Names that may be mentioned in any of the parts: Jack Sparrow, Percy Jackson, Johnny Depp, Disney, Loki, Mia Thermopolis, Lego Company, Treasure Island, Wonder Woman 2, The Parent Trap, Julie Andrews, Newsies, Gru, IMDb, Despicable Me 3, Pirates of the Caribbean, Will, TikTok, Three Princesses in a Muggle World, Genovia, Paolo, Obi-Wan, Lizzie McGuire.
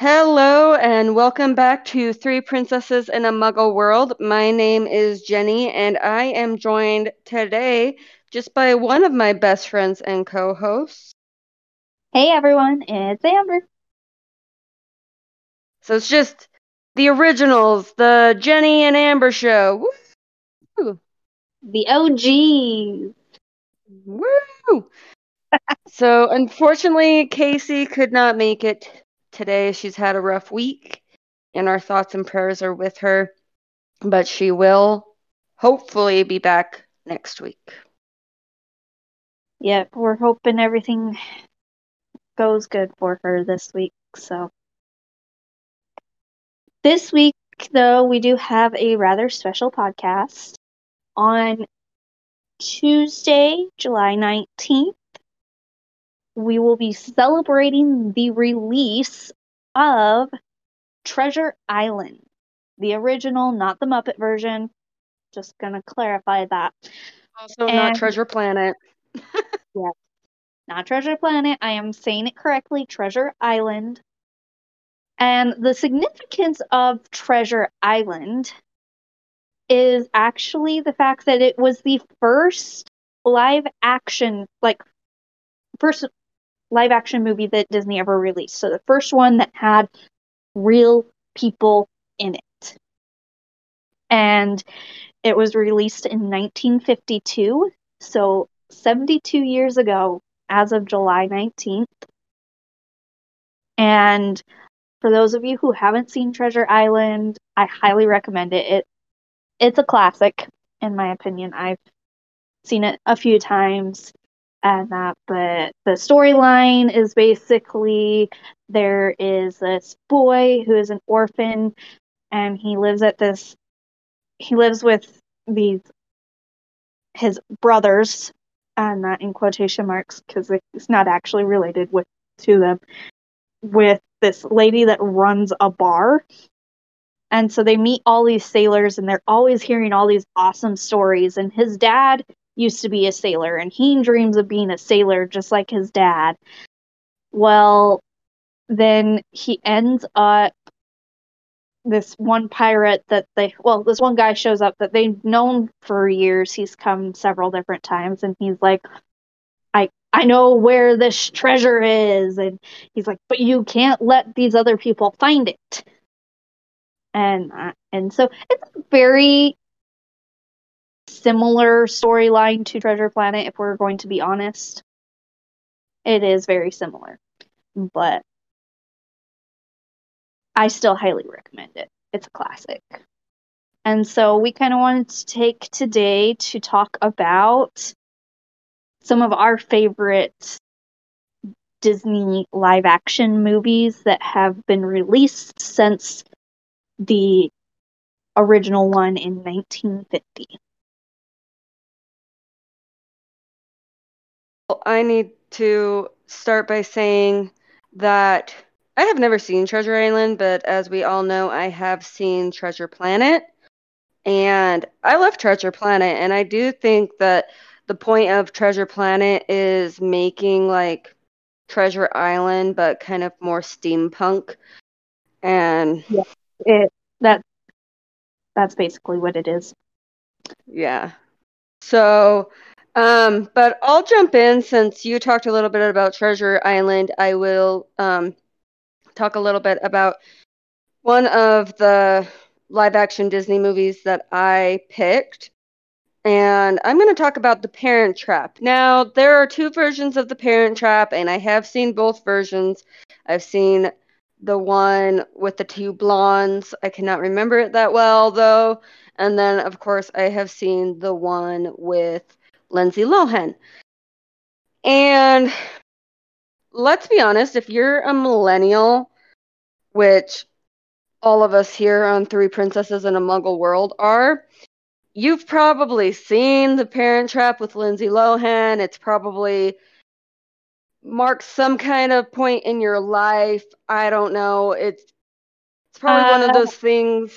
Hello and welcome back to Three Princesses in a Muggle World. My name is Jenny and I am joined today just by one of my best friends and co-hosts. Hey everyone, it's Amber. So it's just the originals, the Jenny and Amber show. Woo! The OGs. Woo! So unfortunately, Casey could not make it today. She's had a rough week, and our thoughts and prayers are with her, but she will hopefully be back next week. Yep, we're hoping everything goes good for her this week. So this week, though, we do have a rather special podcast. On Tuesday, July 19th, we will be celebrating the release of Treasure Island. The original, not the Muppet version. Just going to clarify that. Also not Treasure Planet. Yeah, not Treasure Planet. I am saying it correctly. Treasure Island. And the significance of Treasure Island is actually the fact that it was the first live action, first live action movie that Disney ever released. So the first one that had real people in it. And it was released in 1952. So 72 years ago as of July 19th. And for those of you who haven't seen Treasure Island, I highly recommend it. It's a classic in my opinion. I've seen it a few times. And that, but the storyline is basically there is this boy who is an orphan, and he lives with his brothers, and that in quotation marks because it's not actually related to them, with this lady that runs a bar. And so they meet all these sailors, and they're always hearing all these awesome stories. And his dad used to be a sailor, and he dreams of being a sailor just like his dad. Well, then he ends up this one guy shows up that they've known for years. He's come several different times, and he's like, I know where this treasure is. And he's like, but you can't let these other people find it. And so it's very similar storyline to Treasure Planet, if we're going to be honest. It is very similar, but I still highly recommend it. It's a classic. And so we kind of wanted to take today to talk about some of our favorite Disney live action movies that have been released since the original one in 1950. I need to start by saying that I have never seen Treasure Island, but as we all know, I have seen Treasure Planet, and I love Treasure Planet, and I do think that the point of Treasure Planet is making, Treasure Island, but kind of more steampunk, and yeah, that's basically what it is. Yeah. So but I'll jump in since you talked a little bit about Treasure Island. I will talk a little bit about one of the live action Disney movies that I picked. And I'm going to talk about The Parent Trap. Now, there are two versions of The Parent Trap, and I have seen both versions. I've seen the one with the two blondes. I cannot remember it that well, though. And then, of course, I have seen the one with Lindsay Lohan. And let's be honest, if you're a millennial, which all of us here on Three Princesses in a Muggle World are, you've probably seen The Parent Trap with Lindsay Lohan. It's probably marked some kind of point in your life. I don't know. It's probably one of those things.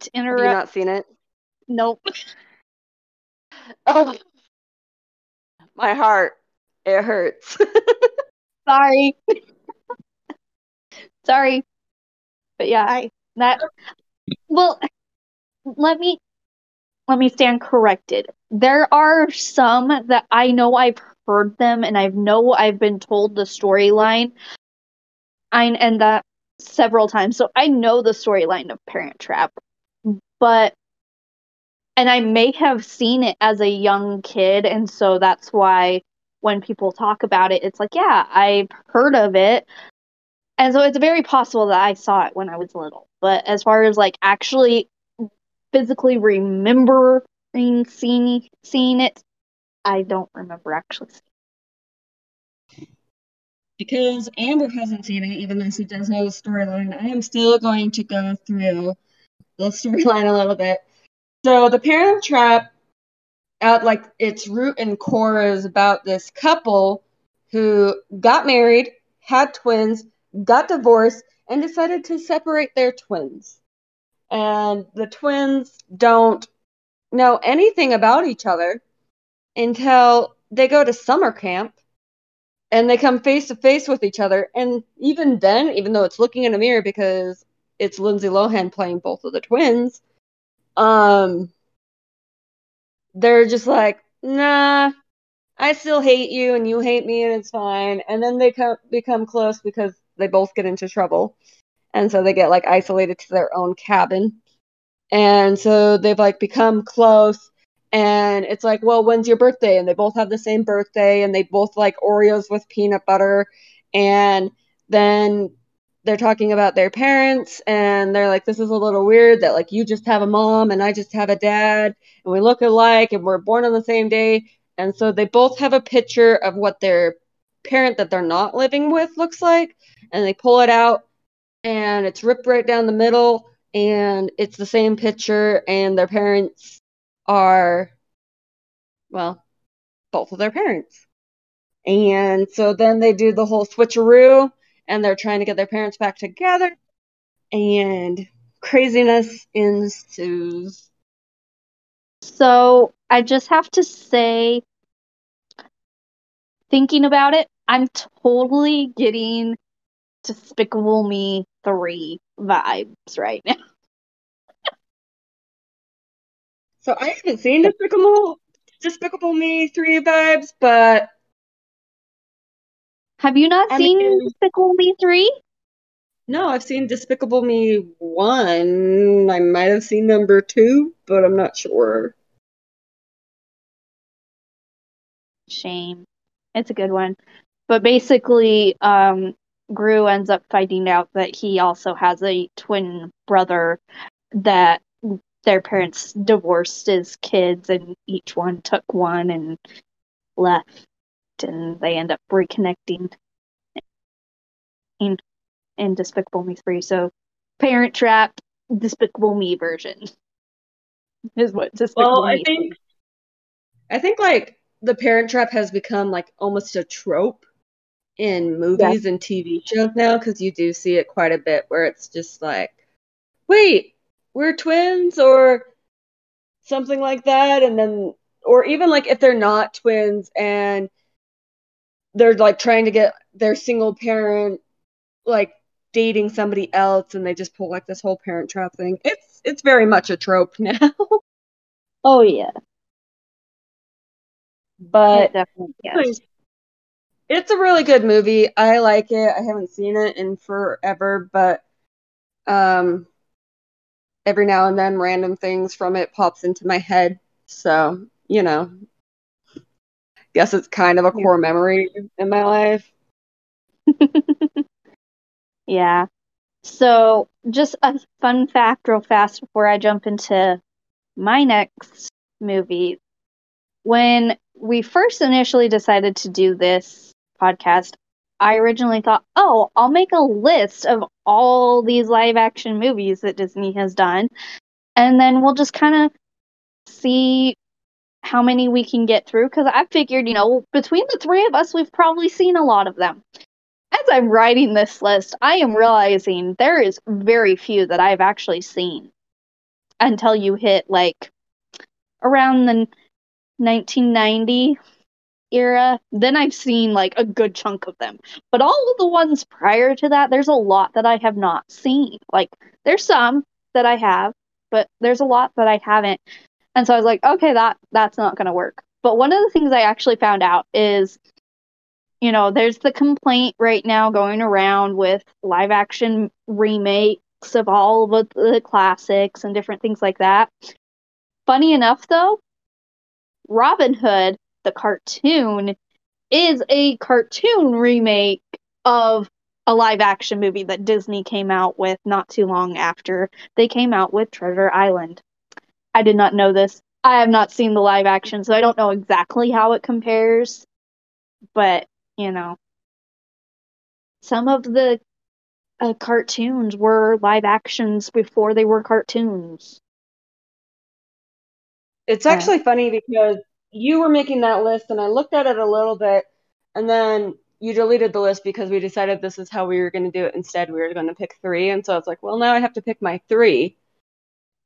To interrupt. Have you not seen it? Nope. Oh, my heart, it hurts. Sorry. Sorry. But yeah, let me stand corrected. There are some that I know I've heard them, and I know I've been told the storyline, and that several times. So I know the storyline of Parent Trap, and I may have seen it as a young kid, and so that's why when people talk about it, it's like, yeah, I've heard of it. And so it's very possible that I saw it when I was little. But as far as like actually physically remembering seeing it, I don't remember actually seeing it. Because Amber hasn't seen it, even though she does know the storyline, I am still going to go through the storyline a little bit. So The Parent Trap, at like its root and core, is about this couple who got married, had twins, got divorced, and decided to separate their twins. And the twins don't know anything about each other until they go to summer camp and they come face to face with each other. And even then, even though it's looking in a mirror because it's Lindsay Lohan playing both of the twins, they're just like, nah, I still hate you and you hate me and it's fine. And then they become close because they both get into trouble. And so they get like isolated to their own cabin. And so they've like become close, and it's like, well, when's your birthday? And they both have the same birthday, and they both like Oreos with peanut butter. And then they're talking about their parents, and they're like, this is a little weird that like you just have a mom and I just have a dad, and we look alike, and we're born on the same day. And so they both have a picture of what their parent that they're not living with looks like, and they pull it out, and it's ripped right down the middle, and it's the same picture, and their parents are, well, both of their parents. And so then they do the whole switcheroo, and they're trying to get their parents back together, and craziness ensues. So I just have to say, thinking about it, I'm totally getting Despicable Me 3 vibes right now. So I haven't seen Despicable Me 3 vibes, but... Have you not seen Despicable Me 3? No, I've seen Despicable Me 1. I might have seen number 2, but I'm not sure. Shame. It's a good one. But basically, Gru ends up finding out that he also has a twin brother that their parents divorced as kids, and each one took one and left. And they end up reconnecting in Despicable Me 3. So, Parent Trap, Despicable Me version is what Despicable Me. I think like the Parent Trap has become like almost a trope in movies and TV shows now, because you do see it quite a bit where it's just like, wait, we're twins or something like that, and then, or even like if they're not twins and they're like trying to get their single parent like dating somebody else, and they just pull like this whole Parent Trap thing. It's very much a trope now. Oh yeah. But yeah, definitely, yes. It's a really good movie. I like it. I haven't seen it in forever, but every now and then random things from it pops into my head. So, you know, guess it's kind of a core memory in my life. Yeah. So just a fun fact real fast before I jump into my next movie. When we first initially decided to do this podcast, I originally thought, oh, I'll make a list of all these live action movies that Disney has done, and then we'll just kind of see how many we can get through, because I figured, you know, between the three of us, we've probably seen a lot of them. As I'm writing this list, I am realizing there is very few that I've actually seen until you hit, like, around the 1990 era, then I've seen like a good chunk of them. But all of the ones prior to that, there's a lot that I have not seen. Like, there's some that I have, but there's a lot that I haven't. And so I was like, okay, that's not going to work. But one of the things I actually found out is, you know, there's the complaint right now going around with live action remakes of all of the classics and different things like that. Funny enough, though, Robin Hood, the cartoon, is a cartoon remake of a live action movie that Disney came out with not too long after they came out with Treasure Island. I did not know this. I have not seen the live action, so I don't know exactly how it compares. But, you know, some of the cartoons were live actions before they were cartoons. It's actually funny because you were making that list and I looked at it a little bit and then you deleted the list because we decided this is how we were going to do it. Instead, we were going to pick three. And so it's like, well, now I have to pick my three.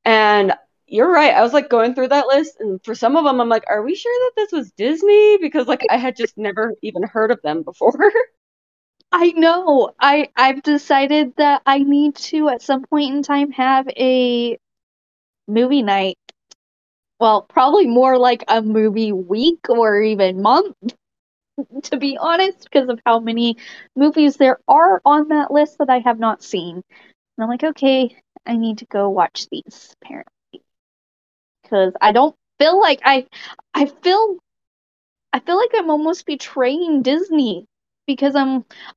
And you're right. I was like going through that list, and for some of them, I'm like, are we sure that this was Disney? Because like I had just never even heard of them before. I know. I've decided that I need to at some point in time have a movie night. Well, probably more like a movie week or even month, to be honest, because of how many movies there are on that list that I have not seen. And I'm like, okay, I need to go watch these apparently. Because I don't feel like I feel like I'm almost betraying Disney because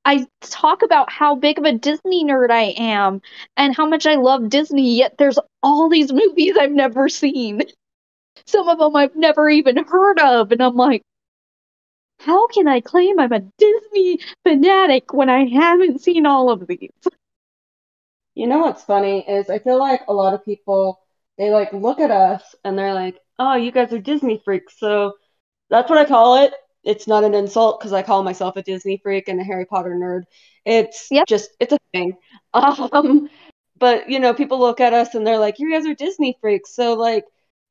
I talk about how big of a Disney nerd I am and how much I love Disney, yet there's all these movies I've never seen. Some of them I've never even heard of, and I'm like, how can I claim I'm a Disney fanatic when I haven't seen all of these? You know what's funny is I feel like a lot of people, they like look at us and they're like, oh, you guys are Disney freaks. So that's what I call it. It's not an insult because I call myself a Disney freak and a Harry Potter nerd. It's just, it's a thing. But, you know, people look at us and they're like, you guys are Disney freaks. So like,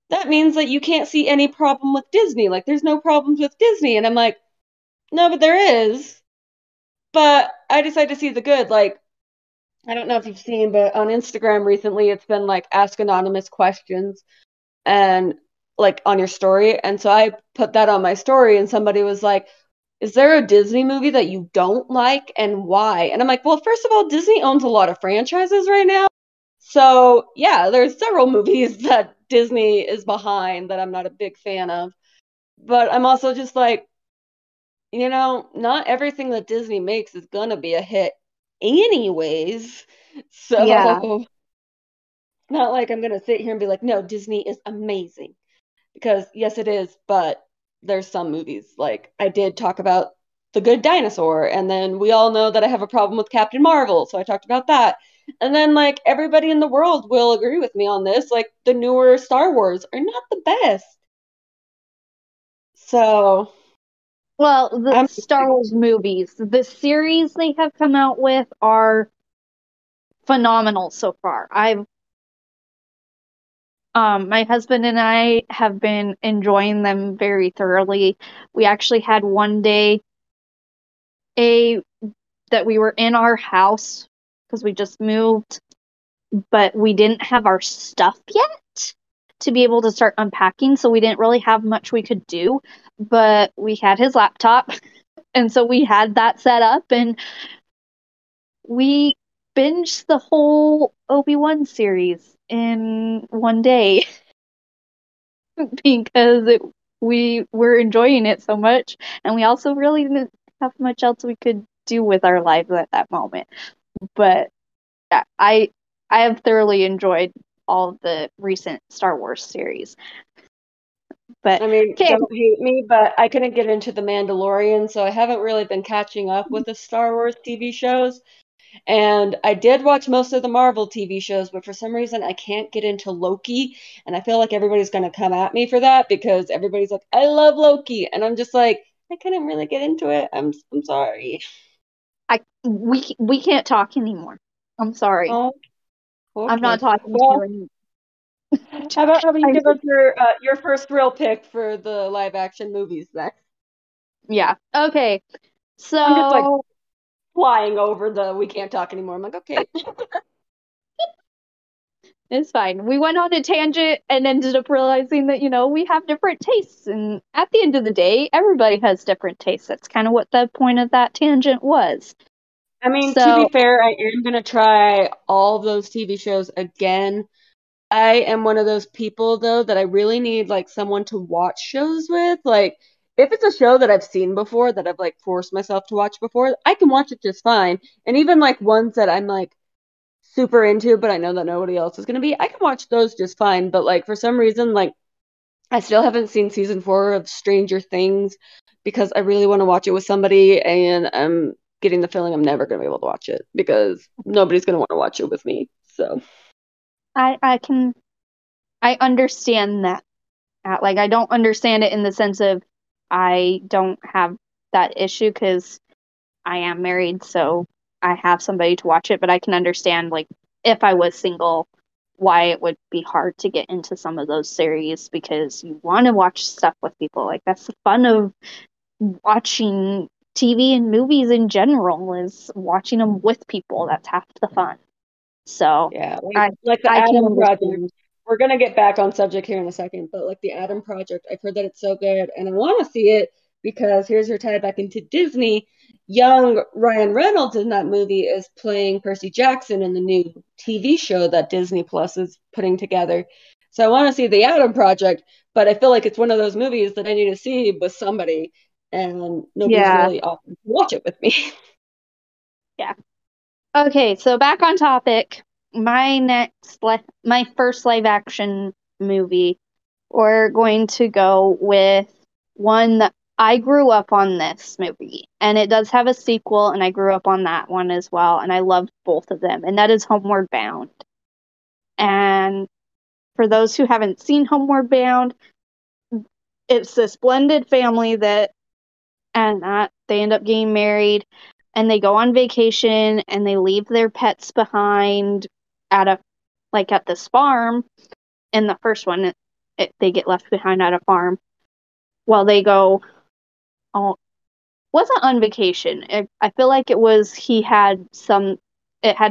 that means that you can't see any problem with Disney. Like there's no problems with Disney. And I'm like, no, but there is. But I decided to see the good. Like, I don't know if you've seen, but on Instagram recently, it's been like ask anonymous questions and like on your story. And so I put that on my story and somebody was like, is there a Disney movie that you don't like and why? And I'm like, well, first of all, Disney owns a lot of franchises right now. So yeah, there's several movies that Disney is behind that I'm not a big fan of. But I'm also just like, you know, not everything that Disney makes is going to be a hit anyways, so yeah. Not like I'm gonna sit here and be like, no, Disney is amazing, because yes it is, but there's some movies, like I did talk about The Good Dinosaur, and then we all know that I have a problem with Captain Marvel, so I talked about that, and then like everybody in the world will agree with me on this, like the newer Star Wars are not the best. So well, the Star Wars movies, the series they have come out with are phenomenal so far. I've, my husband and I have been enjoying them very thoroughly. We actually had one day that we were in our house because we just moved, but we didn't have our stuff yet to be able to start unpacking, so we didn't really have much we could do, but we had his laptop, and so we had that set up, and we binged the whole Obi-Wan series in one day because we were enjoying it so much, and we also really didn't have much else we could do with our lives at that moment. But yeah, I have thoroughly enjoyed all of the recent Star Wars series. But I mean, don't hate me, but I couldn't get into The Mandalorian, so I haven't really been catching up with the Star Wars TV shows. And I did watch most of the Marvel TV shows, but for some reason I can't get into Loki, and I feel like everybody's going to come at me for that because everybody's like, I love Loki, and I'm just like, I couldn't really get into it. I'm sorry. We can't talk anymore. I'm sorry. Oh. Okay. I'm not talking to you. How about having you give us your first real pick for the live action movies then? Yeah. Okay. So I'm just like flying over the we can't talk anymore. I'm like, okay. It's fine. We went on a tangent and ended up realizing that, you know, we have different tastes. And at the end of the day, everybody has different tastes. That's kind of what the point of that tangent was. I mean, so, to be fair, I am going to try all of those TV shows again. I am one of those people, though, that I really need, like, someone to watch shows with. Like, if it's a show that I've seen before, that I've, like, forced myself to watch before, I can watch it just fine. And even, like, ones that I'm, like, super into, but I know that nobody else is going to be, I can watch those just fine. But, like, for some reason, like, I still haven't seen season 4 of Stranger Things because I really want to watch it with somebody, and I'm getting the feeling I'm never going to be able to watch it because nobody's going to want to watch it with me, so... I understand that. Like, I don't understand it in the sense of I don't have that issue because I am married, so I have somebody to watch it. But I can understand, like, if I was single, why it would be hard to get into some of those series because you want to watch stuff with people. Like, that's the fun of watching TV and movies in general is watching them with people. That's half the fun. So yeah, like the Adam Project. We're gonna get back on subject here in a second, but like the Adam Project, I've heard that it's so good, and I want to see it because here's your tie back into Disney. Young Ryan Reynolds in that movie is playing Percy Jackson in the new TV show that Disney Plus is putting together. So I want to see the Adam Project, but I feel like it's one of those movies that I need to see with somebody, and nobody's really often to watch it with me. Yeah. Okay, so back on topic, my first live-action movie, we're going to go with one that I grew up on this movie, and it does have a sequel, and I grew up on that one as well, and I loved both of them, and that is Homeward Bound. And for those who haven't seen Homeward Bound, it's this blended family that they end up getting married, and they go on vacation, and they leave their pets behind at this farm. In the first one, they get left behind at a farm while they go. Oh, wasn't on vacation. I feel like it was. It had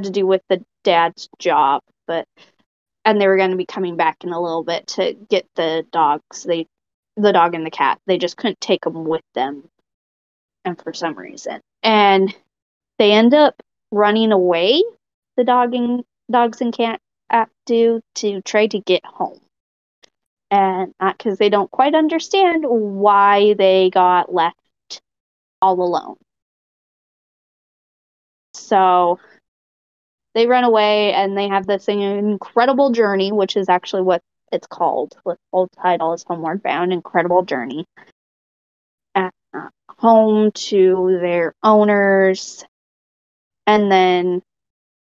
to do with the dad's job, and they were going to be coming back in a little bit to get the dogs. The dog and the cat. They just couldn't take them with them, and for some reason. And they end up running away, the dogs and cat do, to try to get home. And not because they don't quite understand why they got left all alone. So they run away and they have this incredible journey, which is actually what it's called. The full title is Homeward Bound, Incredible Journey. Home to their owners, and then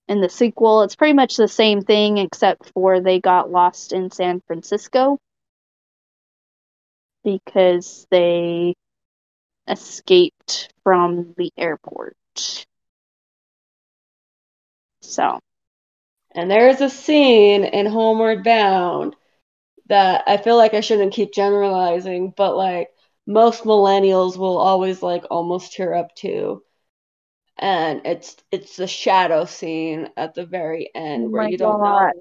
in the sequel it's pretty much the same thing except for they got lost in San Francisco because they escaped from the airport. So, and there is a scene in Homeward Bound that I feel like I shouldn't keep generalizing, but like most millennials will always like almost tear up to, and it's the shadow scene at the very end where you don't know.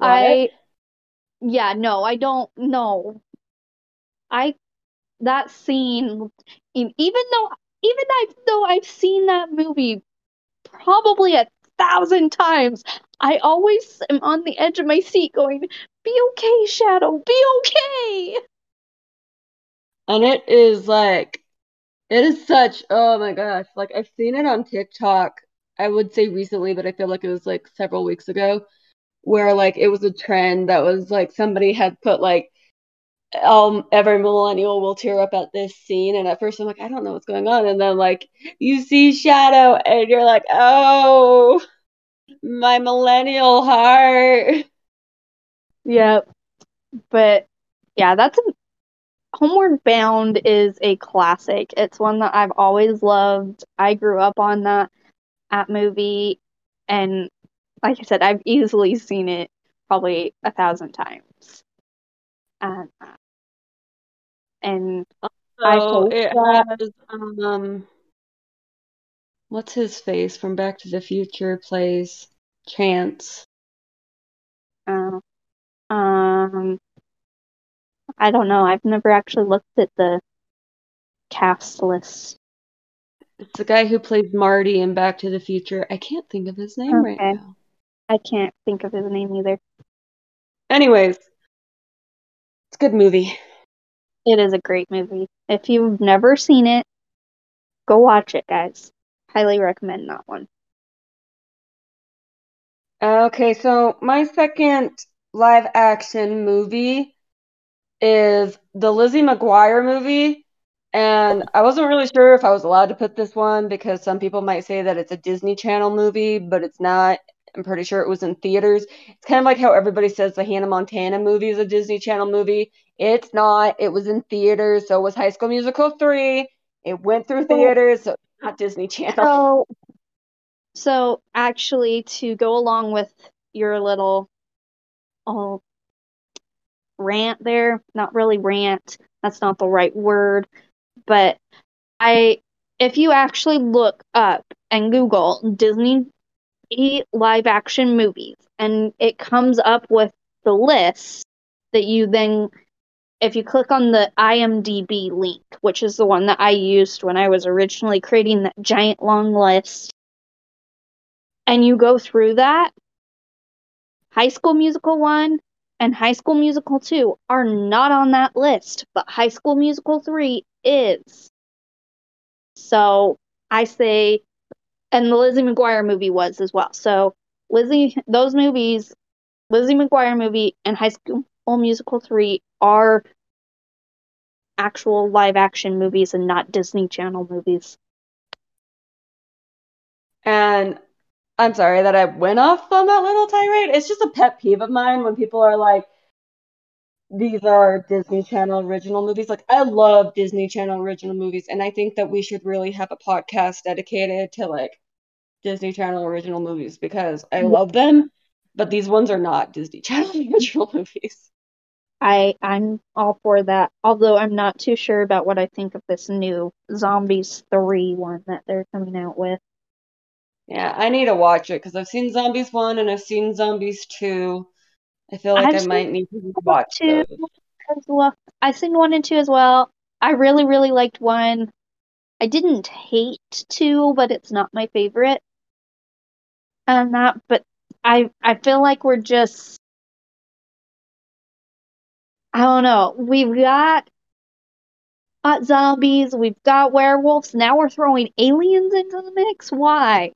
I don't know. That scene, even though I've seen that movie probably 1,000 times, I always am on the edge of my seat going, "Be okay, Shadow, be okay." And it is such, oh my gosh, like I've seen it on TikTok, I would say recently, but I feel like it was like several weeks ago, where like it was a trend that was like somebody had put like, every millennial will tear up at this scene. And at first I'm like, I don't know what's going on. And then like, you see Shadow and you're like, oh, my millennial heart. Yep. But yeah, Homeward Bound is a classic. It's one that I've always loved. I grew up on that movie, and like I said, I've easily seen it probably 1,000 times. And I hope it has, what's his face from Back to the Future plays Chance. I don't know. I've never actually looked at the cast list. It's the guy who played Marty in Back to the Future. I can't think of his name right now. I can't think of his name either. Anyways, it's a good movie. It is a great movie. If you've never seen it, go watch it, guys. Highly recommend that one. Okay, so my second live action movie is the Lizzie McGuire movie. And I wasn't really sure if I was allowed to put this one because some people might say that it's a Disney Channel movie, but it's not. I'm pretty sure it was in theaters. It's kind of like how everybody says the Hannah Montana movie is a Disney Channel movie. It's not. It was in theaters. So was High School Musical 3. It went through theaters, so it's not Disney Channel. So actually, to go along with your little rant there, not really rant, that's not the right word, but if you actually look up and Google Disney live action movies, and it comes up with the list that you then, if you click on the IMDb link, which is the one that I used when I was originally creating that giant long list, and you go through that, High School Musical 1 and High School Musical 2 are not on that list, but High School Musical 3 is. So I say, and the Lizzie McGuire movie was as well. So Lizzie McGuire movie and High School Musical 3 are actual live action movies and not Disney Channel movies. And I'm sorry that I went off on that little tirade. It's just a pet peeve of mine when people are like, these are Disney Channel original movies. Like, I love Disney Channel original movies, and I think that we should really have a podcast dedicated to, like, Disney Channel original movies, because I love them, but these ones are not Disney Channel original movies. I'm all for that, although I'm not too sure about what I think of this new Zombies 3 one that they're coming out with. Yeah, I need to watch it because I've seen Zombies 1 and I've seen Zombies 2. I feel like I might need to watch those. Well, I've seen 1 and 2 as well. I really, really liked 1. I didn't hate 2, but it's not my favorite. And that, but I feel like we're just, I don't know. We've got zombies. We've got werewolves. Now we're throwing aliens into the mix. Why?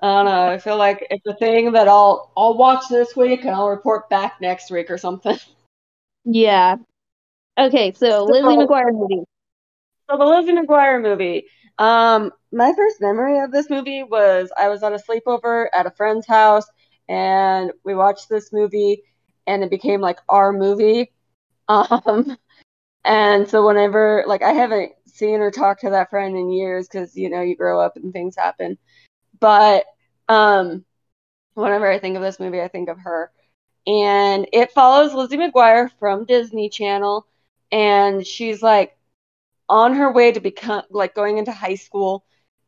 I don't know. I feel like it's a thing that I'll watch this week and I'll report back next week or something. Yeah. Okay, so Lizzie McGuire movie. So the Lizzie McGuire movie. My first memory of this movie was I was on a sleepover at a friend's house and we watched this movie and it became like our movie. And so whenever, like, I haven't seen or talked to that friend in years because, you know, you grow up and things happen. But whenever I think of this movie, I think of her. And it follows Lizzie McGuire from Disney Channel. And she's, like, on her way to become, like, going into high school.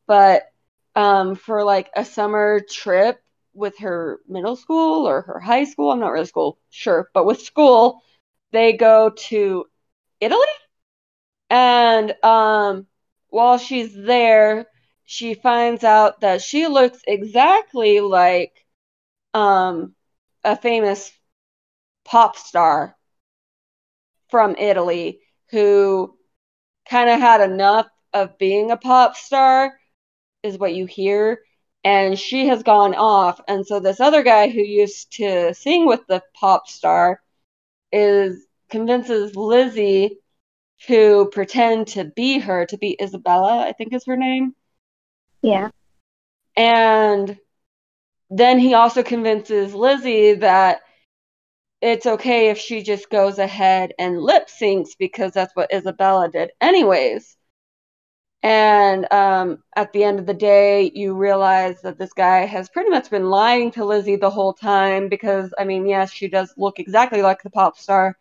But for, like, a summer trip with her middle school or her high school. I'm not really sure. But with school, they go to Italy. And while she's there, she finds out that she looks exactly like a famous pop star from Italy who kind of had enough of being a pop star, is what you hear, and she has gone off. And so this other guy who used to sing with the pop star convinces Lizzie to pretend to be her, to be Isabella, I think is her name. Yeah. And then he also convinces Lizzie that it's okay if she just goes ahead and lip syncs because that's what Isabella did anyways. And at the end of the day, you realize that this guy has pretty much been lying to Lizzie the whole time because, I mean, yes, she does look exactly like the pop star,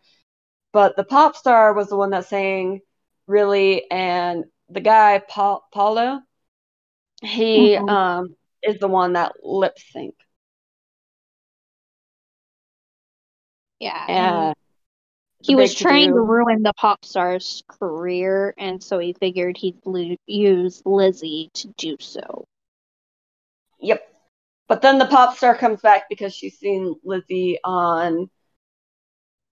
But the pop star was the one that sang really, and the guy Paolo, he is the one that lip sync. Yeah. And he was trying to ruin the pop star's career, and so he figured he'd use Lizzie to do so. Yep. But then the pop star comes back because she's seen Lizzie on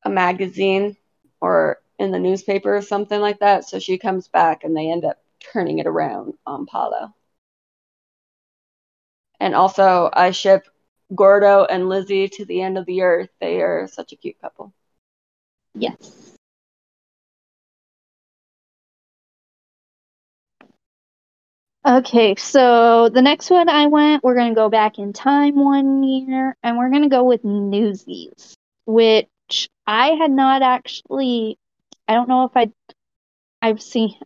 a magazine or in the newspaper or something like that. So she comes back, and they end up turning it around on Paolo. And also, I ship Gordo and Lizzie to the end of the earth. They are such a cute couple. Yes. Okay, so the next one we're going to go back in time 1 year, and we're going to go with Newsies, which I had not actually, I don't know if I'd seen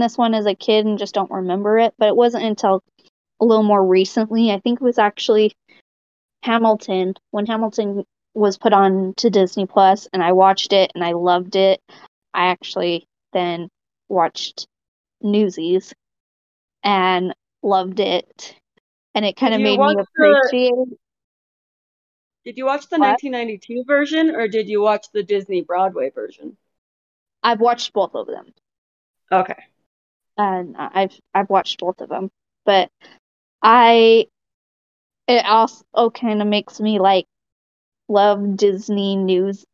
this one as a kid and just don't remember it, but it wasn't until a little more recently. I think it was actually Hamilton, when Hamilton was put on to Disney Plus, and I watched it and I loved it. I actually then watched Newsies and loved it, and it kind of made me appreciate it. Did you watch the 1992 version, or did you watch the Disney Broadway version? I've watched both of them. Okay. And I've watched both of them, but it also kind of makes me like love Disney Newsy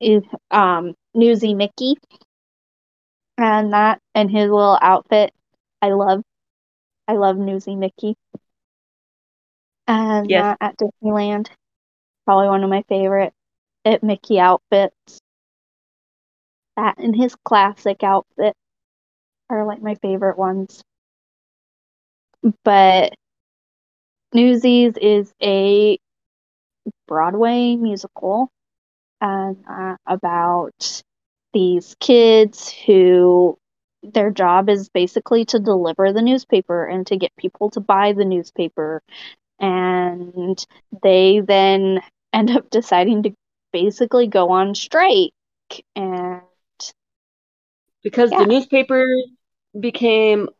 Mickey, and that and his little outfit. I love Newsy Mickey. And yes. At Disneyland, probably one of my favorite Mickey outfits. That and his classic outfit are like my favorite ones. But Newsies is a Broadway musical and about these kids who their job is basically to deliver the newspaper and to get people to buy the newspaper. And they then end up deciding to basically go on strike. And because the newspaper became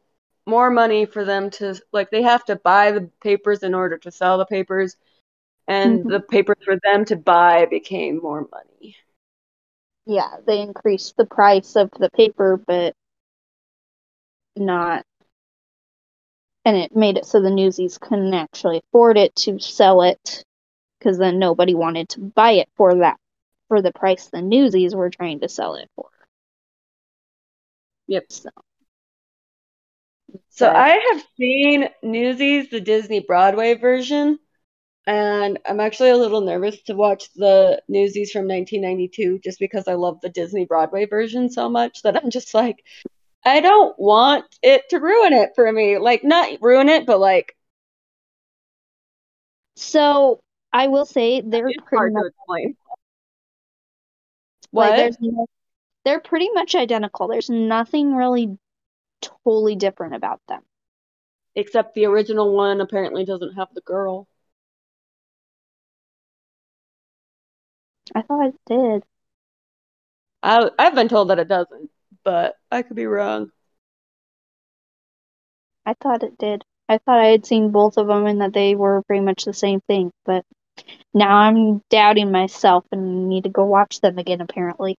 more money for them to, like, they have to buy the papers in order to sell the papers. And the papers for them to buy became more money. Yeah, they increased the price of the paper, but not... And it made it so the Newsies couldn't actually afford it to sell it, because then nobody wanted to buy it for the price the Newsies were trying to sell it for. Yep. So I have seen Newsies, the Disney Broadway version, and I'm actually a little nervous to watch the Newsies from 1992 just because I love the Disney Broadway version so much that I'm just like, I don't want it to ruin it for me. Like, not ruin it, but like... So, I will say they're pretty much... What? Like, they're pretty much identical. There's nothing really totally different about them. Except the original one apparently doesn't have the girl. I thought it did. I've been told that it doesn't, but I could be wrong. I thought it did. I thought I had seen both of them and that they were pretty much the same thing, but now I'm doubting myself and need to go watch them again, apparently.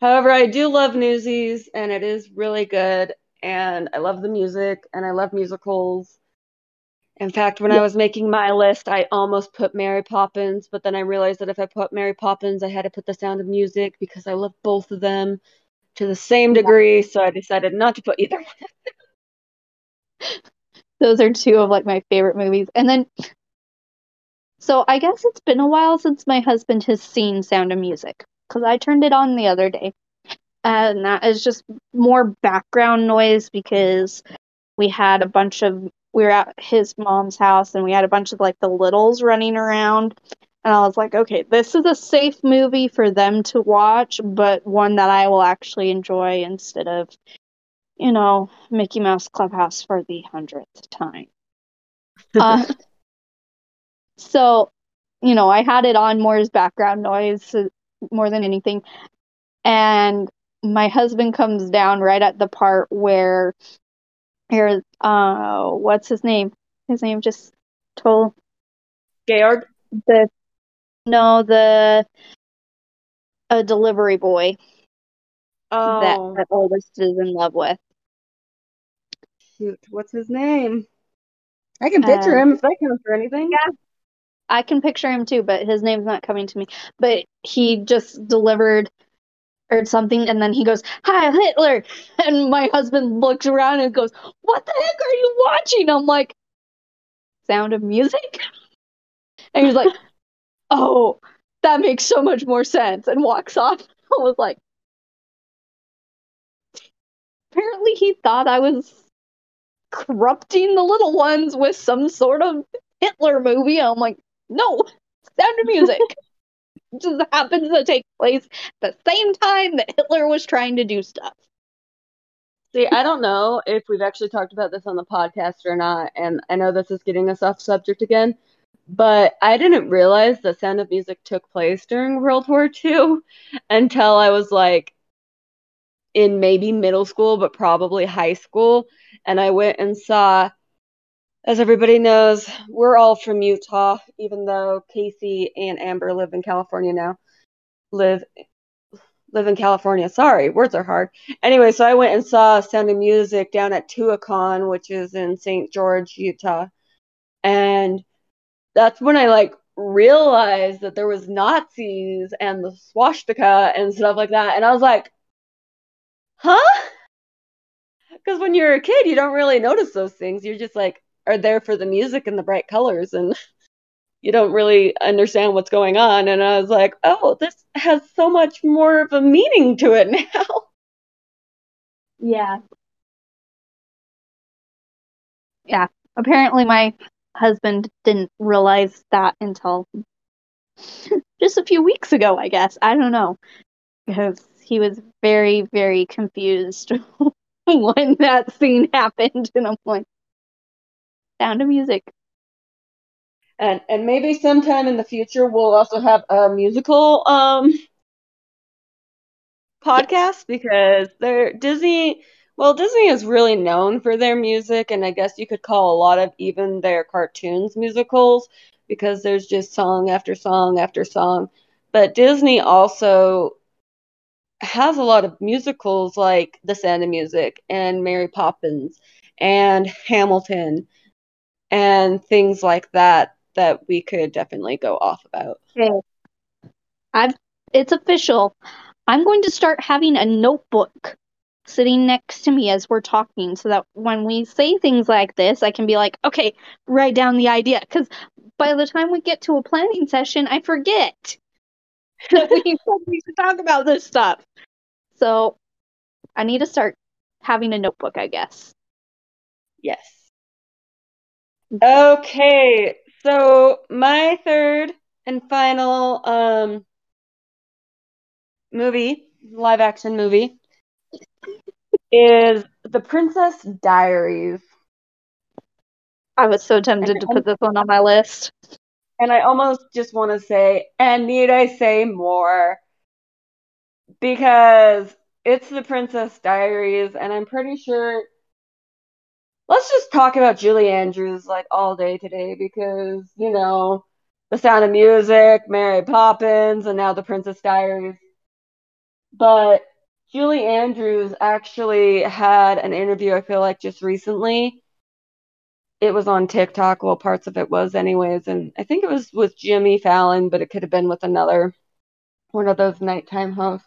However, I do love Newsies, and it is really good, and I love the music, and I love musicals. In fact, when I was making my list, I almost put Mary Poppins, but then I realized that if I put Mary Poppins, I had to put The Sound of Music because I love both of them to the same degree, so I decided not to put either one. Those are two of like my favorite movies. And then, so I guess it's been a while since my husband has seen Sound of Music, because I turned it on the other day, and that is just more background noise because we were at his mom's house, and we had a bunch of, like, the littles running around. And I was like, okay, this is a safe movie for them to watch, but one that I will actually enjoy instead of, you know, Mickey Mouse Clubhouse for the 100th time. So you know, I had it on more as background noise more than anything. And my husband comes down right at the part where what's his name? His name just told Georg. A delivery boy that oldest is in love with. Shoot, what's his name? I can picture him if that counts for anything. Yeah, I can picture him too, but his name's not coming to me. But he just delivered or something, and then he goes, "Hi, Hitler!" And my husband looks around and goes, "What the heck are you watching?" I'm like, "Sound of Music?" And he's like, "Oh, that makes so much more sense," and walks off. I was like, apparently he thought I was corrupting the little ones with some sort of Hitler movie. I'm like, no, Sound of Music just happens to take place at the same time that Hitler was trying to do stuff. See, I don't know if we've actually talked about this on the podcast or not, and I know this is getting us off subject again, but I didn't realize that Sound of Music took place during World War II until I was like in maybe middle school, but probably high school. And I went and saw, as everybody knows, we're all from Utah, even though Casey and Amber live in California now. Live in California. Sorry, words are hard. Anyway, so I went and saw Sound of Music down at Tuacon, which is in St. George, Utah. And that's when I, like, realized that there was Nazis and the swastika and stuff like that. And I was like, huh? Because when you're a kid, you don't really notice those things. You're just, like, are there for the music and the bright colors. And you don't really understand what's going on. And I was like, oh, this has so much more of a meaning to it now. Yeah. Yeah. Apparently my husband didn't realize that until just a few weeks ago, I guess. I don't know. Because he was very, very confused when that scene happened. And I'm like, Sound of Music. And maybe sometime in the future we'll also have a musical podcast, because Disney is really known for their music, and I guess you could call a lot of even their cartoons musicals, because there's just song after song after song. But Disney also has a lot of musicals like The Sound of Music and Mary Poppins and Hamilton and things like that that we could definitely go off about. Okay. It's official. I'm going to start having a notebook sitting next to me as we're talking, so that when we say things like this, I can be like, okay, write down the idea. Because by the time we get to a planning session, I forget that we should talk about this stuff. So I need to start having a notebook, I guess. Yes. Okay, so my third and final movie, live action movie, is The Princess Diaries. I was so tempted to put this one on my list. And I almost just want to say, and need I say more? Because it's The Princess Diaries, and I'm pretty sure... Let's just talk about Julie Andrews, like, all day today, because, you know, The Sound of Music, Mary Poppins, and now The Princess Diaries. But... Julie Andrews actually had an interview, I feel like, just recently. It was on TikTok. Well, parts of it was anyways. And I think it was with Jimmy Fallon, but it could have been with another one of those nighttime hosts.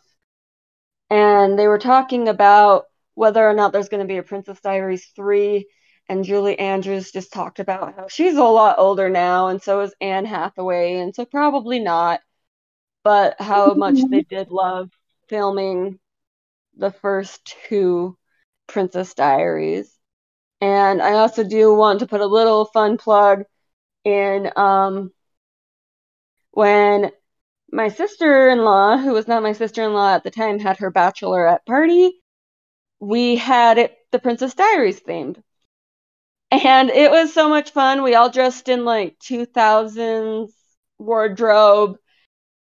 And they were talking about whether or not there's going to be a Princess Diaries 3. And Julie Andrews just talked about how she's a lot older now, and so is Anne Hathaway, and so probably not. But how much they did love filming the first two Princess Diaries. And I also do want to put a little fun plug in when my sister-in-law, who was not my sister-in-law at the time, had her bachelorette party, we had the Princess Diaries themed. And it was so much fun. We all dressed in like 2000s wardrobe,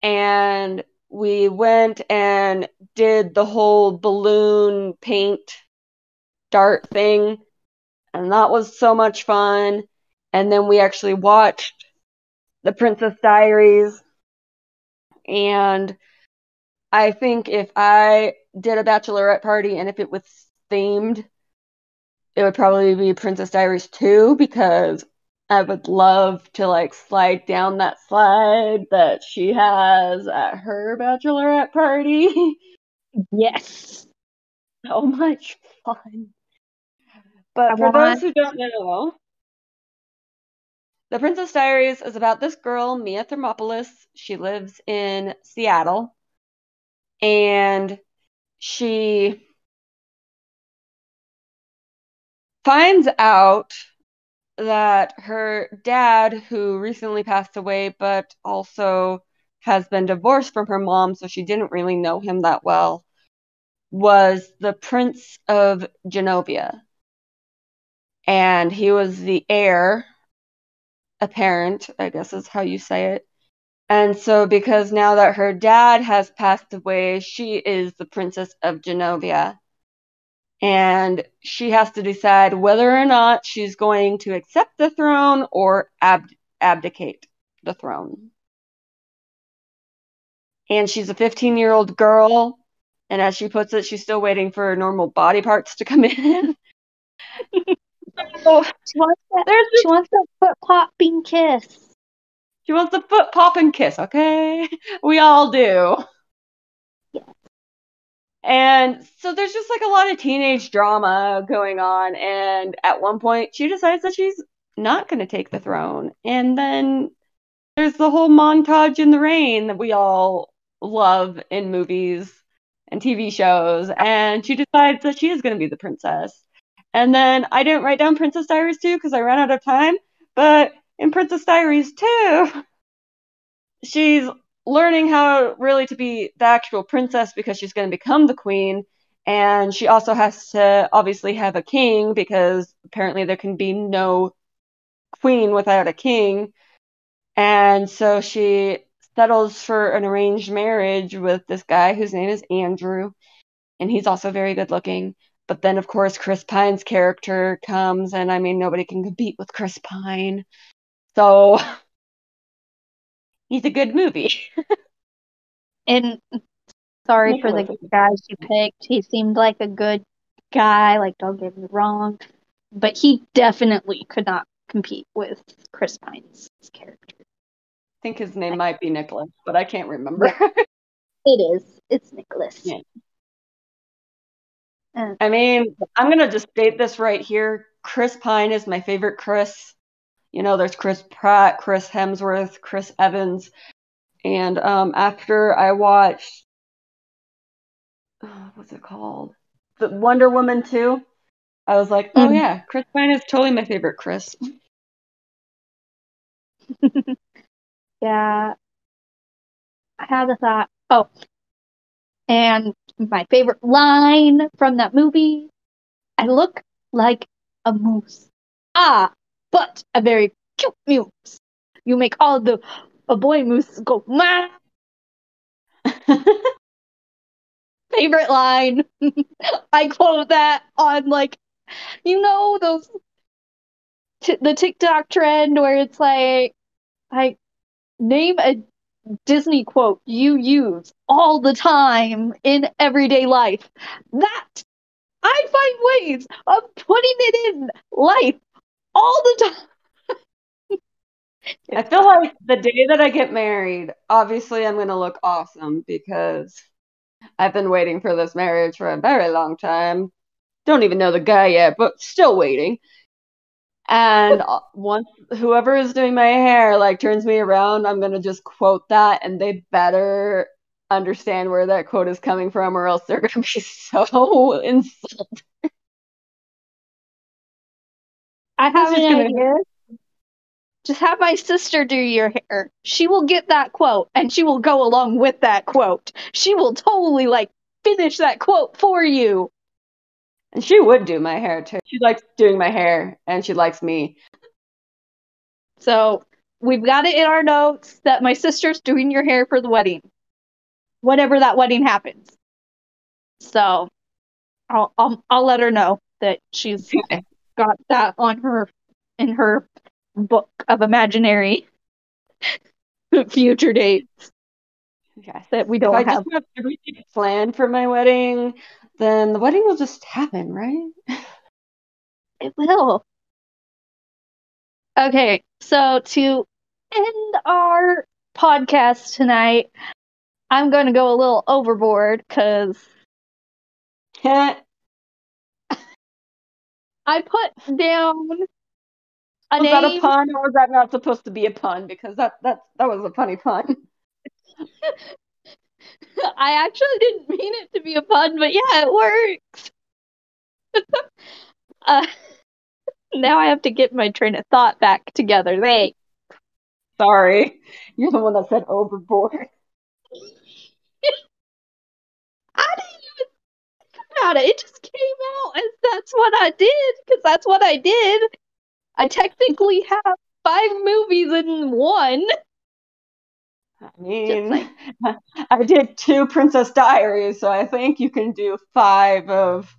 and we went and did the whole balloon paint dart thing, and that was so much fun. And then we actually watched The Princess Diaries, and I think if I did a bachelorette party and if it was themed, it would probably be Princess Diaries 2, because I would love to, like, slide down that slide that she has at her bachelorette party. Yes. So much fun. But for those who don't know, The Princess Diaries is about this girl, Mia Thermopolis. She lives in Seattle. And she finds out that her dad, who recently passed away, but also has been divorced from her mom, so she didn't really know him that well, was the Prince of Genovia. And he was the heir apparent, I guess is how you say it. And so because now that her dad has passed away, she is the Princess of Genovia. And she has to decide whether or not she's going to accept the throne or abdicate the throne. And she's a 15-year-old girl. And as she puts it, she's still waiting for normal body parts to come in. She wants that foot-popping kiss. She wants the foot-popping kiss, okay? We all do. And so there's just like a lot of teenage drama going on. And at one point, she decides that she's not going to take the throne. And then there's the whole montage in the rain that we all love in movies and TV shows. And she decides that she is going to be the princess. And then I didn't write down Princess Diaries 2 because I ran out of time. But in Princess Diaries 2, she's learning how really to be the actual princess, because she's going to become the queen. And she also has to obviously have a king, because apparently there can be no queen without a king. And so she settles for an arranged marriage with this guy whose name is Andrew. And he's also very good looking. But then, of course, Chris Pine's character comes. And I mean, nobody can compete with Chris Pine. So he's a good movie. And sorry for the guy she picked. He seemed like a good guy. Like, don't get me wrong. But he definitely could not compete with Chris Pine's character. I think his name might be Nicholas, but I can't remember. It is. It's Nicholas. Yeah. I mean, I'm going to just state this right here. Chris Pine is my favorite Chris. You know, there's Chris Pratt, Chris Hemsworth, Chris Evans. And after I watched, what's it called? The Wonder Woman 2. I was like, oh yeah, Chris Pine is totally my favorite Chris. Yeah. I had a thought. Oh. And my favorite line from that movie. I look like a moose. Ah. But a very cute moose. You make all the boy moose go, mah! Favorite line. I quote that on, like, you know, those the TikTok trend where it's like, name a Disney quote you use all the time in everyday life. That, I find ways of putting it in life. All the time. I feel like the day that I get married, obviously I'm going to look awesome, because I've been waiting for this marriage for a very long time. Don't even know the guy yet, but still waiting. And once whoever is doing my hair, like, turns me around, I'm going to just quote that, and they better understand where that quote is coming from, or else they're going to be so insulted. I have an idea. Just have my sister do your hair. She will get that quote, and she will go along with that quote. She will totally, like, finish that quote for you. And she would do my hair, too. She likes doing my hair, and she likes me. So, We've got it in our notes that my sister's doing your hair for the wedding, whenever that wedding happens. So I'll let her know that she's got that on her in her book of imaginary future dates. Yes, that we don't have. If I just have everything planned for my wedding, then the wedding will just happen, right? It will. Okay, so to end our podcast tonight, I'm going to go a little overboard because I put down a name. Was that a pun, or was that not supposed to be a pun? Because that was a funny pun. I actually didn't mean it to be a pun, but yeah, it works. Now I have to get my train of thought back together. Wait. Sorry. You're the one that said overboard. I didn't even think about it. It just came out as that's what I did, because that's what I did. I technically have 5 movies in one. I mean, like, I did 2 Princess Diaries, so I think you can do 5 of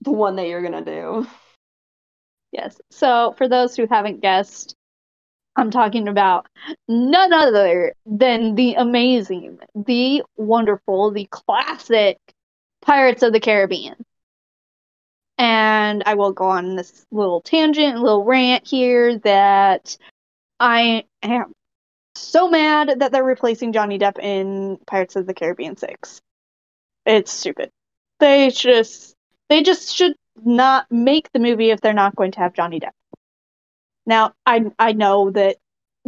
the one that you're going to do. Yes. So, for those who haven't guessed, I'm talking about none other than the amazing, the wonderful, the classic Pirates of the Caribbean. And I will go on this little tangent, little rant here that I am so mad that they're replacing Johnny Depp in Pirates of the Caribbean 6. It's stupid. They just should not make the movie if they're not going to have Johnny Depp. Now, I know that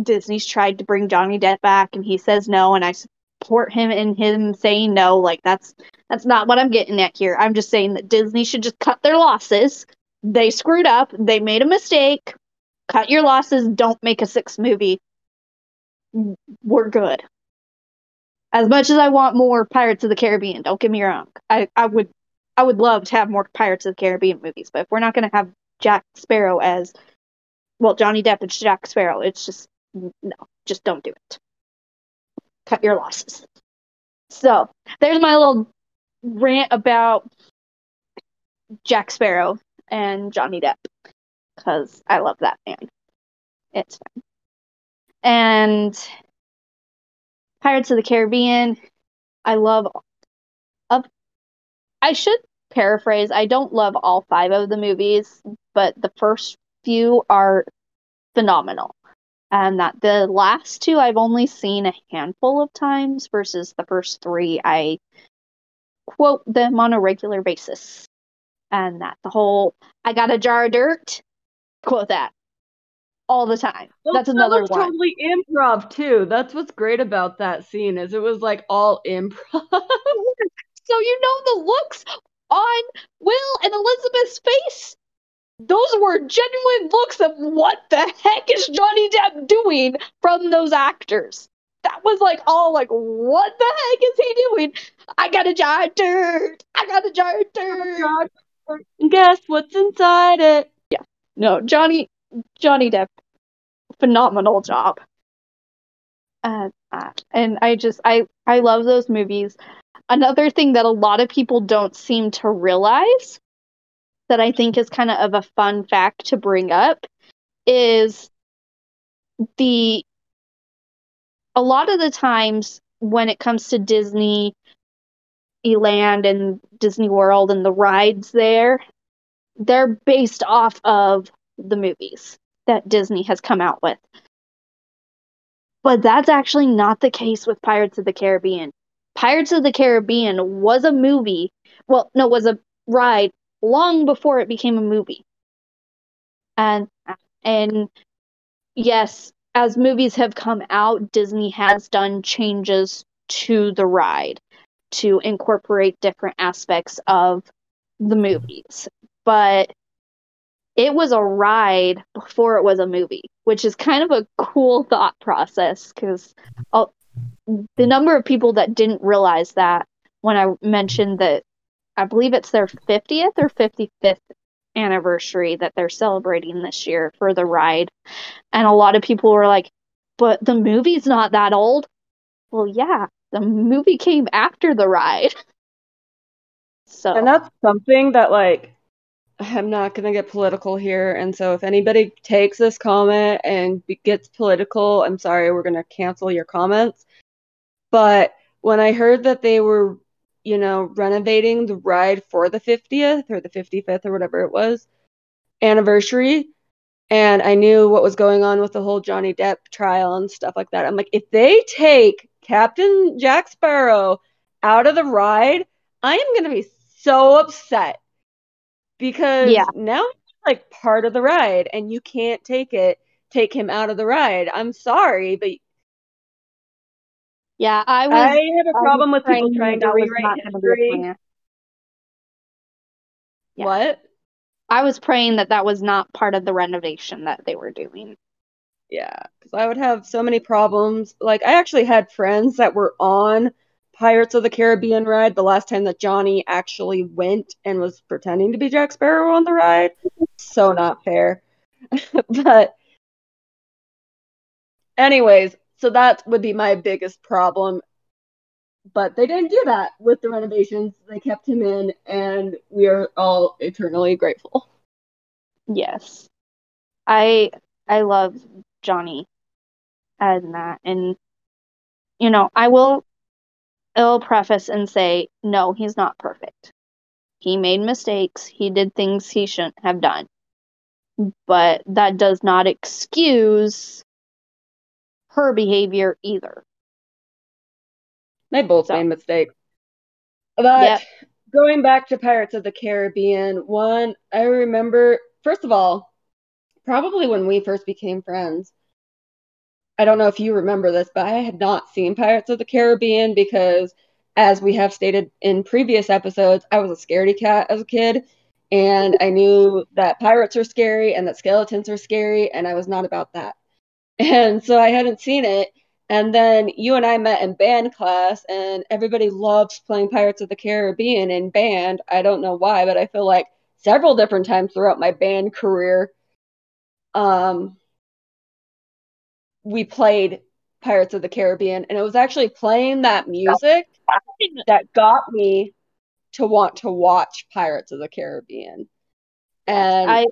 Disney's tried to bring Johnny Depp back, and he says no, and I support him in him saying no. Like, that's not what I'm getting at here. I'm just saying that Disney should just cut their losses. They screwed up. They made a mistake. Cut your losses. Don't make a 6th movie. We're good. As much as I want more Pirates of the Caribbean, don't get me wrong. I would love to have more Pirates of the Caribbean movies, but if we're not going to have Jack Sparrow as, well, Johnny Depp and Jack Sparrow, it's just, no, just don't do it. Cut your losses. So, there's my little rant about Jack Sparrow and Johnny Depp, because I love that man. It's fun. And Pirates of the Caribbean, I love I should paraphrase, I don't love all 5 of the movies, but the first few are phenomenal. And that the last 2 I've only seen a handful of times versus the first 3 I quote them on a regular basis. And that the whole, I got a jar of dirt, quote that. All the time. Well, that's another one. Totally improv too. That's what's great about that scene is it was like all improv. So you know the looks on Will and Elizabeth's face? Those were genuine looks of what the heck is Johnny Depp doing from those actors. That was like all like, what the heck is he doing? I got a jar of dirt. I got a jar of dirt. And guess what's inside it? Yeah. No, Johnny Depp, phenomenal job. And I love those movies. Another thing that a lot of people don't seem to realize that I think is kind of a fun fact to bring up is a lot of the times when it comes to Disneyland and Disney World and the rides there, they're based off of the movies that Disney has come out with. But that's actually not the case with Pirates of the Caribbean. Pirates of the Caribbean was a movie. Well, no, was a ride long before it became a movie. And yes, as movies have come out, Disney has done changes to the ride to incorporate different aspects of the movies. But it was a ride before it was a movie, which is kind of a cool thought process because the number of people that didn't realize that when I mentioned that I believe it's their 50th or 55th anniversary that they're celebrating this year for the ride. And a lot of people were like, but the movie's not that old. Well, yeah, the movie came after the ride. So. And that's something that, like, I'm not going to get political here. And so if anybody takes this comment and gets political, I'm sorry, we're going to cancel your comments. But when I heard that they were, you know, renovating the ride for the 50th or the 55th or whatever it was anniversary, and I knew what was going on with the whole Johnny Depp trial and stuff like that, I'm like, if they take Captain Jack Sparrow out of the ride, I am going to be so upset. Because now he's like part of the ride and you can't take him out of the ride. I'm sorry, but I have a problem with people trying to rewrite history. Yeah. What? I was praying that was not part of the renovation that they were doing. Yeah, because I would have so many problems. Like, I actually had friends that were on Pirates of the Caribbean ride the last time that Johnny actually went and was pretending to be Jack Sparrow on the ride. So not fair. But anyways, so that would be my biggest problem. But they didn't do that with the renovations. They kept him in, and we are all eternally grateful. Yes. I love Johnny and that. And, you know, I'll preface and say, no, he's not perfect. He made mistakes. He did things he shouldn't have done. But that does not excuse her behavior either. They both made mistakes. But going back to Pirates of the Caribbean, one, I remember, first of all, probably when we first became friends, I don't know if you remember this, but I had not seen Pirates of the Caribbean because, as we have stated in previous episodes, I was a scaredy cat as a kid, and I knew that pirates are scary and that skeletons are scary, and I was not about that. And so I hadn't seen it, and then you and I met in band class, and everybody loves playing Pirates of the Caribbean in band. I don't know why, but I feel like several different times throughout my band career, we played Pirates of the Caribbean, and it was actually playing that music that got me to want to watch Pirates of the Caribbean. And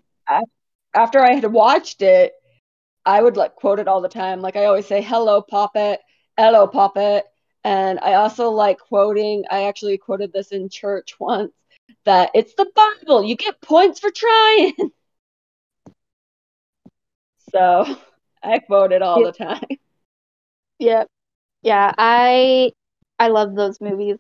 after I had watched it, I would like quote it all the time. Like, I always say, hello, Poppet, hello, Poppet. And I also like quoting, I actually quoted this in church once, that it's the Bible. You get points for trying. So I quote it all the time. Yep. Yeah, I love those movies.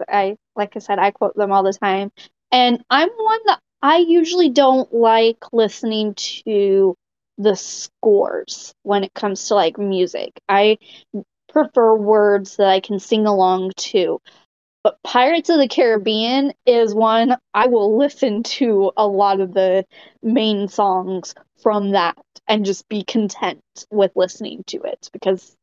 Like I said, I quote them all the time. And I'm one that I usually don't like listening to the scores when it comes to like music. I prefer words that I can sing along to. But Pirates of the Caribbean is one I will listen to a lot of the main songs from that and just be content with listening to it because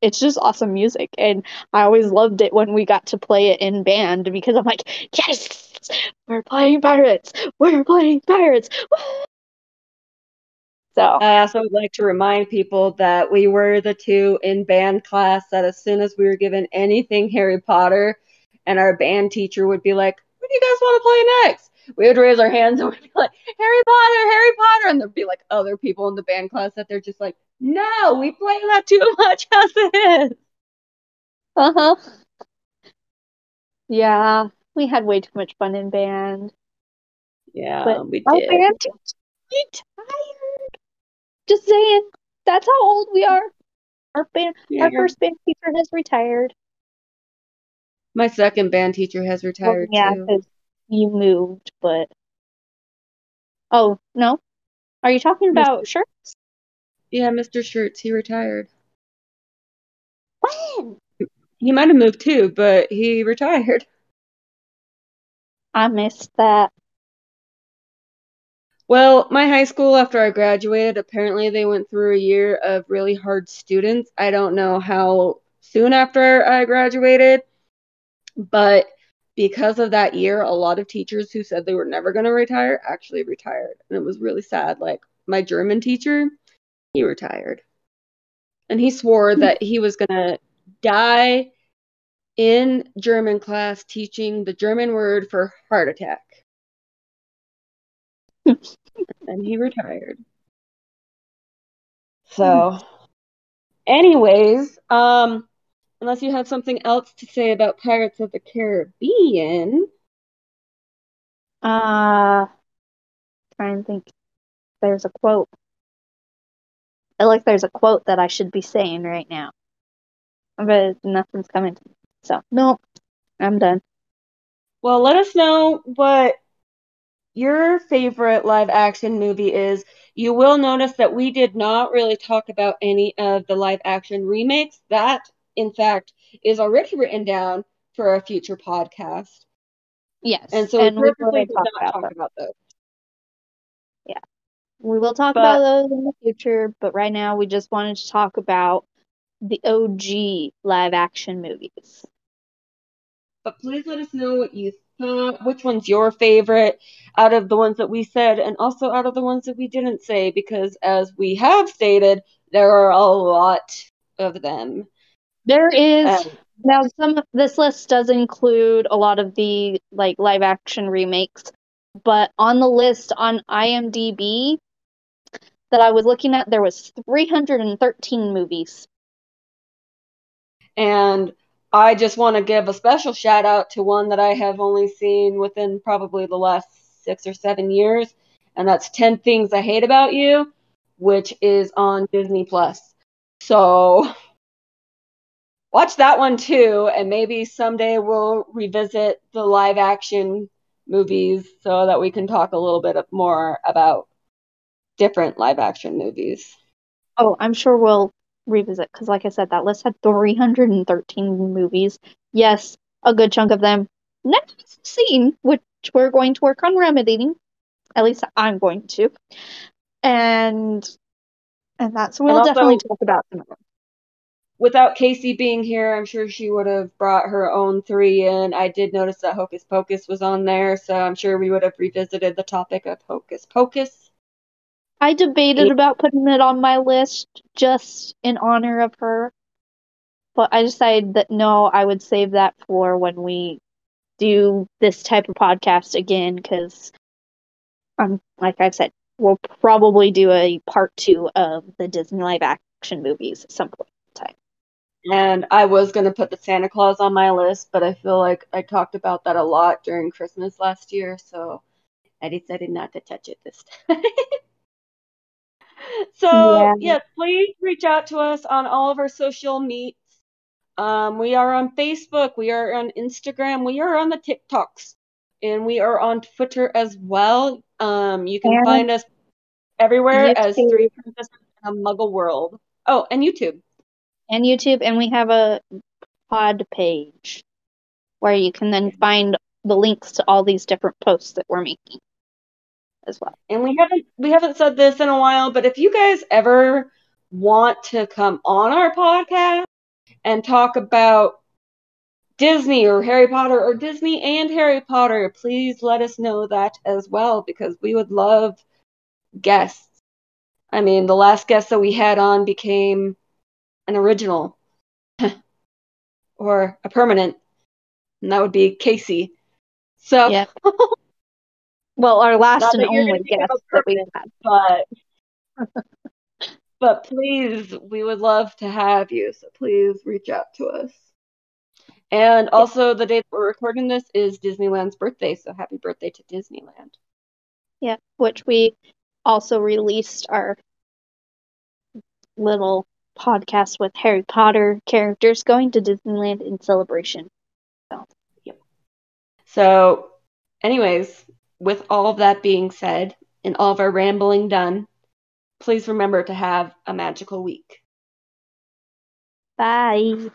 it's just awesome music. And I always loved it when we got to play it in band because I'm like, yes, we're playing pirates. We're playing pirates. Woo! So I also would like to remind people that we were the two in band class that as soon as we were given anything Harry Potter and our band teacher would be like, what do you guys want to play next? We would raise our hands and we'd be like, Harry Potter, Harry Potter. And there'd be like other people in the band class that they're just like, no, we play that too much as it is. Uh-huh. Yeah, we had way too much fun in band. Yeah, but we did. Our band teacher, you tired. Just saying, that's how old we are. Our first band teacher has retired. My second band teacher has retired too. Yeah, you moved, but oh no, are you talking about Shirts? Yeah, Mr. Shirts, he retired. When? He might have moved too, but he retired. I missed that. Well, my high school, after I graduated, apparently they went through a year of really hard students. I don't know how soon after I graduated, but because of that year, a lot of teachers who said they were never going to retire actually retired. And it was really sad. Like, my German teacher, he retired. And he swore that he was going to die in German class teaching the German word for heart attack. And he retired. So, anyways, unless you have something else to say about Pirates of the Caribbean. Try and think. There's a quote. I like there's a quote that I should be saying right now. But nothing's coming to me. So, nope. I'm done. Well, let us know what your favorite live action movie is. You will notice that we did not really talk about any of the live action remakes. That, in fact, is already written down for a future podcast. Yes. And so we really did not talk about those. Yeah. We will talk about those in the future, but right now we just wanted to talk about the OG live action movies. But please let us know what you thought, which one's your favorite out of the ones that we said, and also out of the ones that we didn't say, because as we have stated, there are a lot of them. There is. Now, some of this list does include a lot of the like live action remakes, but on the list on IMDb that I was looking at, there was 313 movies. And I just want to give a special shout out to one that I have only seen within probably the last 6 or 7 years, and that's 10 Things I Hate About You, which is on Disney+. So watch that one too, and maybe someday we'll revisit the live action movies so that we can talk a little bit more about different live action movies. Oh, I'm sure we'll revisit, because like I said, that list had 313 movies. Yes, a good chunk of them never seen, which we're going to work on remedying. At least I'm going to. And that's we'll and definitely talk about them. Without Casey being here, I'm sure she would have brought her own 3 in. I did notice that Hocus Pocus was on there, so I'm sure we would have revisited the topic of Hocus Pocus. I debated about putting it on my list just in honor of her, but I decided that no, I would save that for when we do this type of podcast again, because like I've said, we'll probably do a part 2 of the Disney live action movies at some point in time. And I was going to put the Santa Claus on my list, but I feel like I talked about that a lot during Christmas last year, so I decided not to touch it this time. So, yes, please reach out to us on all of our social meets. We are on Facebook. We are on Instagram. We are on the TikToks. And we are on Twitter as well. You can find us everywhere as Three Princesses in a Muggle World. Oh, and YouTube. And YouTube. And we have a pod page where you can then find the links to all these different posts that we're making as well. And we haven't said this in a while, but if you guys ever want to come on our podcast and talk about Disney or Harry Potter or Disney and Harry Potter, please let us know that as well, because we would love guests. I mean, the last guest that we had on became an original or a permanent, and that would be Casey. So yeah. Well, our last not and only guest that we've had. But please, we would love to have you. So please reach out to us. And also, the day that we're recording this is Disneyland's birthday. So happy birthday to Disneyland. Yeah, which we also released our little podcast with Harry Potter characters going to Disneyland in celebration. So, yeah. So anyways, with all of that being said, and all of our rambling done, please remember to have a magical week. Bye.